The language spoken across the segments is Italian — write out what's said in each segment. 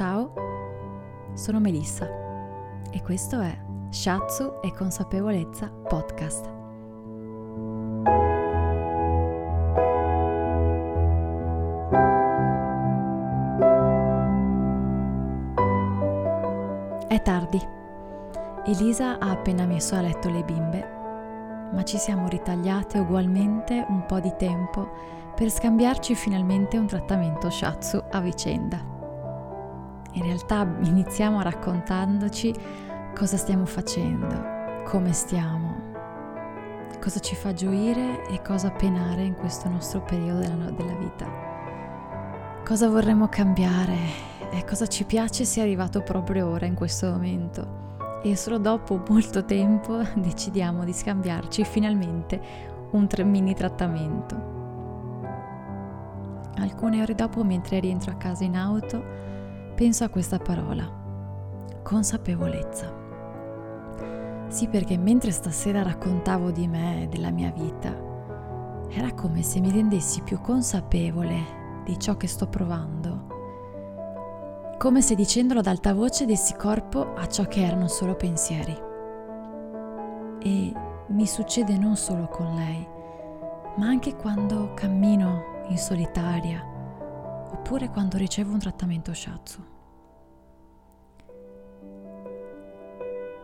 Ciao, sono Melissa e questo è Shiatsu e Consapevolezza Podcast. È tardi. Elisa ha appena messo a letto le bimbe, ma ci siamo ritagliate ugualmente un po' di tempo per scambiarci finalmente un trattamento shiatsu a vicenda. In realtà iniziamo raccontandoci cosa stiamo facendo, come stiamo, cosa ci fa gioire e cosa penare in questo nostro periodo della vita, cosa vorremmo cambiare e cosa ci piace sia arrivato proprio ora in questo momento. E solo dopo molto tempo decidiamo di scambiarci finalmente un mini trattamento. Alcune ore dopo, mentre rientro a casa in auto, penso a questa parola: consapevolezza. Sì, perché mentre stasera raccontavo di me e della mia vita, era come se mi rendessi più consapevole di ciò che sto provando, come se dicendolo ad alta voce dessi corpo a ciò che erano solo pensieri. E mi succede non solo con lei, ma anche quando cammino in solitaria, oppure quando ricevo un trattamento shiatsu.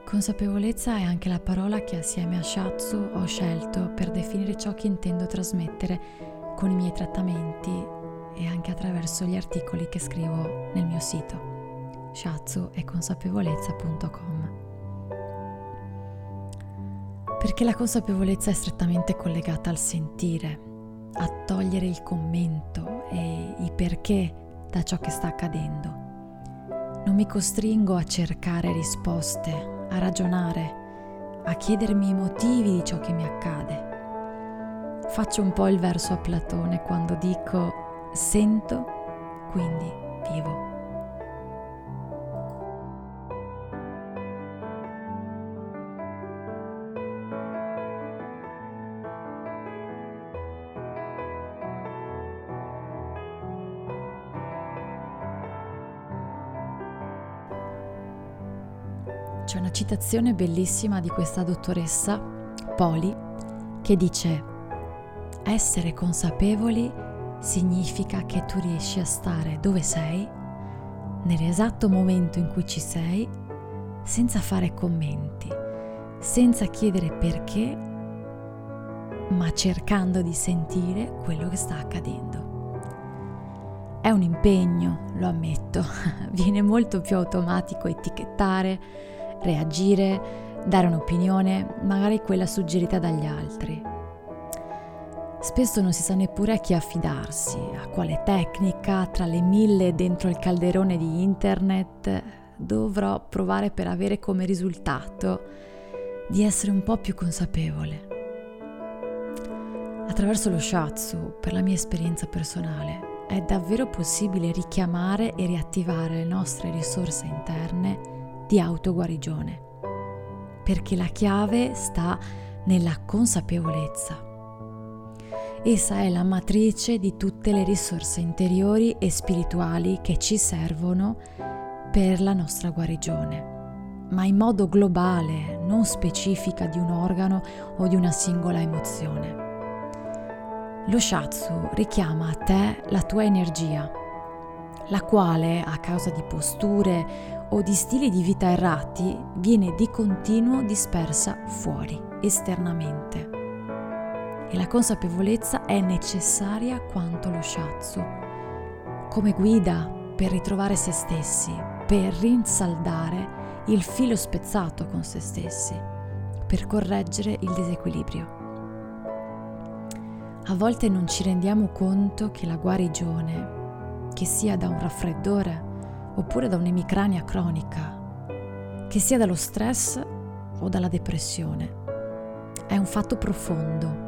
Consapevolezza è anche la parola che assieme a shiatsu ho scelto per definire ciò che intendo trasmettere con i miei trattamenti e anche attraverso gli articoli che scrivo nel mio sito shiatsu-e-consapevolezza.com, perché la consapevolezza è strettamente collegata al sentire, a togliere il commento e i perché da ciò che sta accadendo. Non mi costringo a cercare risposte, a ragionare, a chiedermi i motivi di ciò che mi accade. Faccio un po' il verso a Platone quando dico: sento, quindi vivo. C'è una citazione bellissima di questa dottoressa, Poli, che dice: essere consapevoli significa che tu riesci a stare dove sei, nell'esatto momento in cui ci sei, senza fare commenti, senza chiedere perché, ma cercando di sentire quello che sta accadendo. È un impegno, lo ammetto, viene molto più automatico etichettare, reagire, dare un'opinione, magari quella suggerita dagli altri. Spesso non si sa neppure a chi affidarsi, a quale tecnica tra le mille dentro il calderone di internet dovrò provare per avere come risultato di essere un po' più consapevole. Attraverso lo shiatsu, per la mia esperienza personale, è davvero possibile richiamare e riattivare le nostre risorse interne di autoguarigione, perché la chiave sta nella consapevolezza. Essa è la matrice di tutte le risorse interiori e spirituali che ci servono per la nostra guarigione, ma in modo globale, non specifica di un organo o di una singola emozione. Lo shiatsu richiama a te la tua energia, la quale, a causa di posture o di stili di vita errati, viene di continuo dispersa fuori, esternamente. E la consapevolezza è necessaria quanto lo shiatsu, come guida per ritrovare se stessi, per rinsaldare il filo spezzato con se stessi, per correggere il disequilibrio. A volte non ci rendiamo conto che la guarigione, che sia da un raffreddore oppure da un'emicrania cronica, che sia dallo stress o dalla depressione, è un fatto profondo,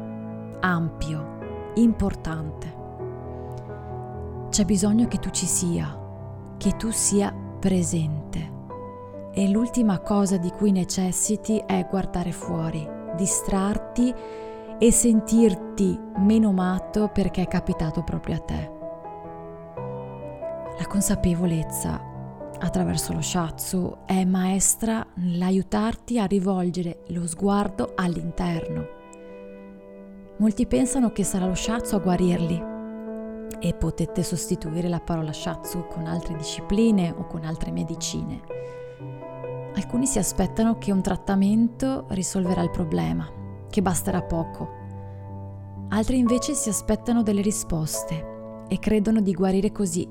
ampio, importante. C'è bisogno che tu ci sia, che tu sia presente, e l'ultima cosa di cui necessiti è guardare fuori, distrarti e sentirti menomato perché è capitato proprio a te. La consapevolezza attraverso lo shiatsu, è maestra nell'aiutarti a rivolgere lo sguardo all'interno. Molti pensano che sarà lo shiatsu a guarirli e potete sostituire la parola shiatsu con altre discipline o con altre medicine. Alcuni si aspettano che un trattamento risolverà il problema, che basterà poco. Altri invece si aspettano delle risposte e credono di guarire così,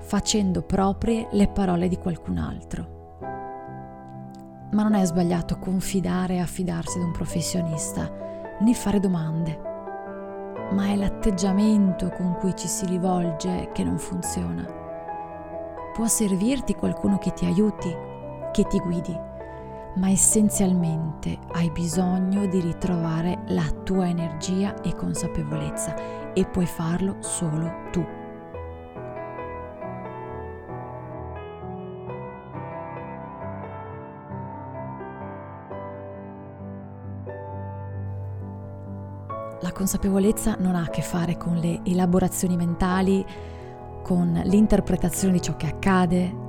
facendo proprie le parole di qualcun altro. Ma non è sbagliato confidare e affidarsi ad un professionista, né fare domande, ma è l'atteggiamento con cui ci si rivolge che non funziona. Può servirti qualcuno che ti aiuti, che ti guidi, ma essenzialmente hai bisogno di ritrovare la tua energia e consapevolezza, e puoi farlo solo tu. La consapevolezza non ha a che fare con le elaborazioni mentali, con l'interpretazione di ciò che accade,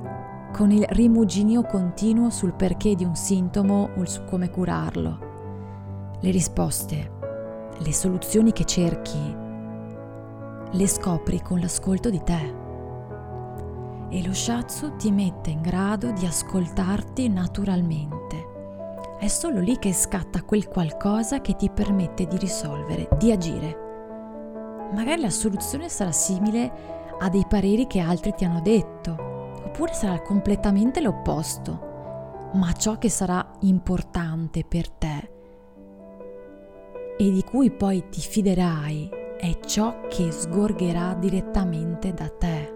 con il rimuginio continuo sul perché di un sintomo o su come curarlo. Le risposte, le soluzioni che cerchi, le scopri con l'ascolto di te. E lo shiatsu ti mette in grado di ascoltarti naturalmente. È solo lì che scatta quel qualcosa che ti permette di risolvere, di agire. Magari la soluzione sarà simile a dei pareri che altri ti hanno detto, oppure sarà completamente l'opposto, ma ciò che sarà importante per te e di cui poi ti fiderai è ciò che sgorgerà direttamente da te.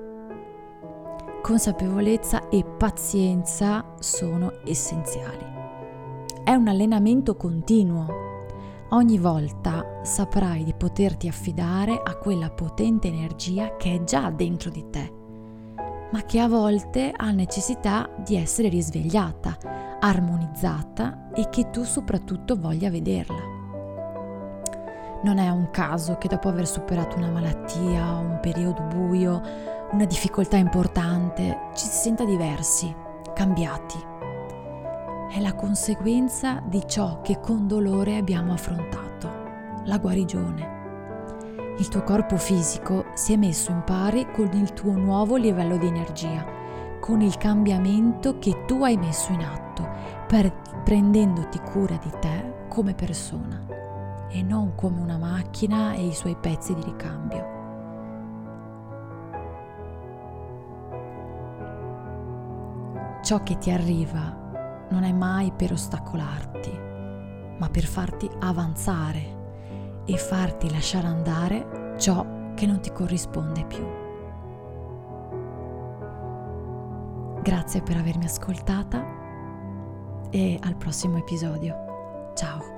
Consapevolezza e pazienza sono essenziali. È un allenamento continuo. Ogni volta saprai di poterti affidare a quella potente energia che è già dentro di te, ma che a volte ha necessità di essere risvegliata, armonizzata e che tu soprattutto voglia vederla. Non è un caso che dopo aver superato una malattia, un periodo buio, una difficoltà importante, ci si senta diversi, cambiati. È la conseguenza di ciò che con dolore abbiamo affrontato, la guarigione. Il tuo corpo fisico si è messo in pari con il tuo nuovo livello di energia, con il cambiamento che tu hai messo in atto, prendendoti cura di te come persona e non come una macchina e i suoi pezzi di ricambio. Ciò che ti arriva non è mai per ostacolarti, ma per farti avanzare e farti lasciare andare ciò che non ti corrisponde più. Grazie per avermi ascoltata e al prossimo episodio. Ciao!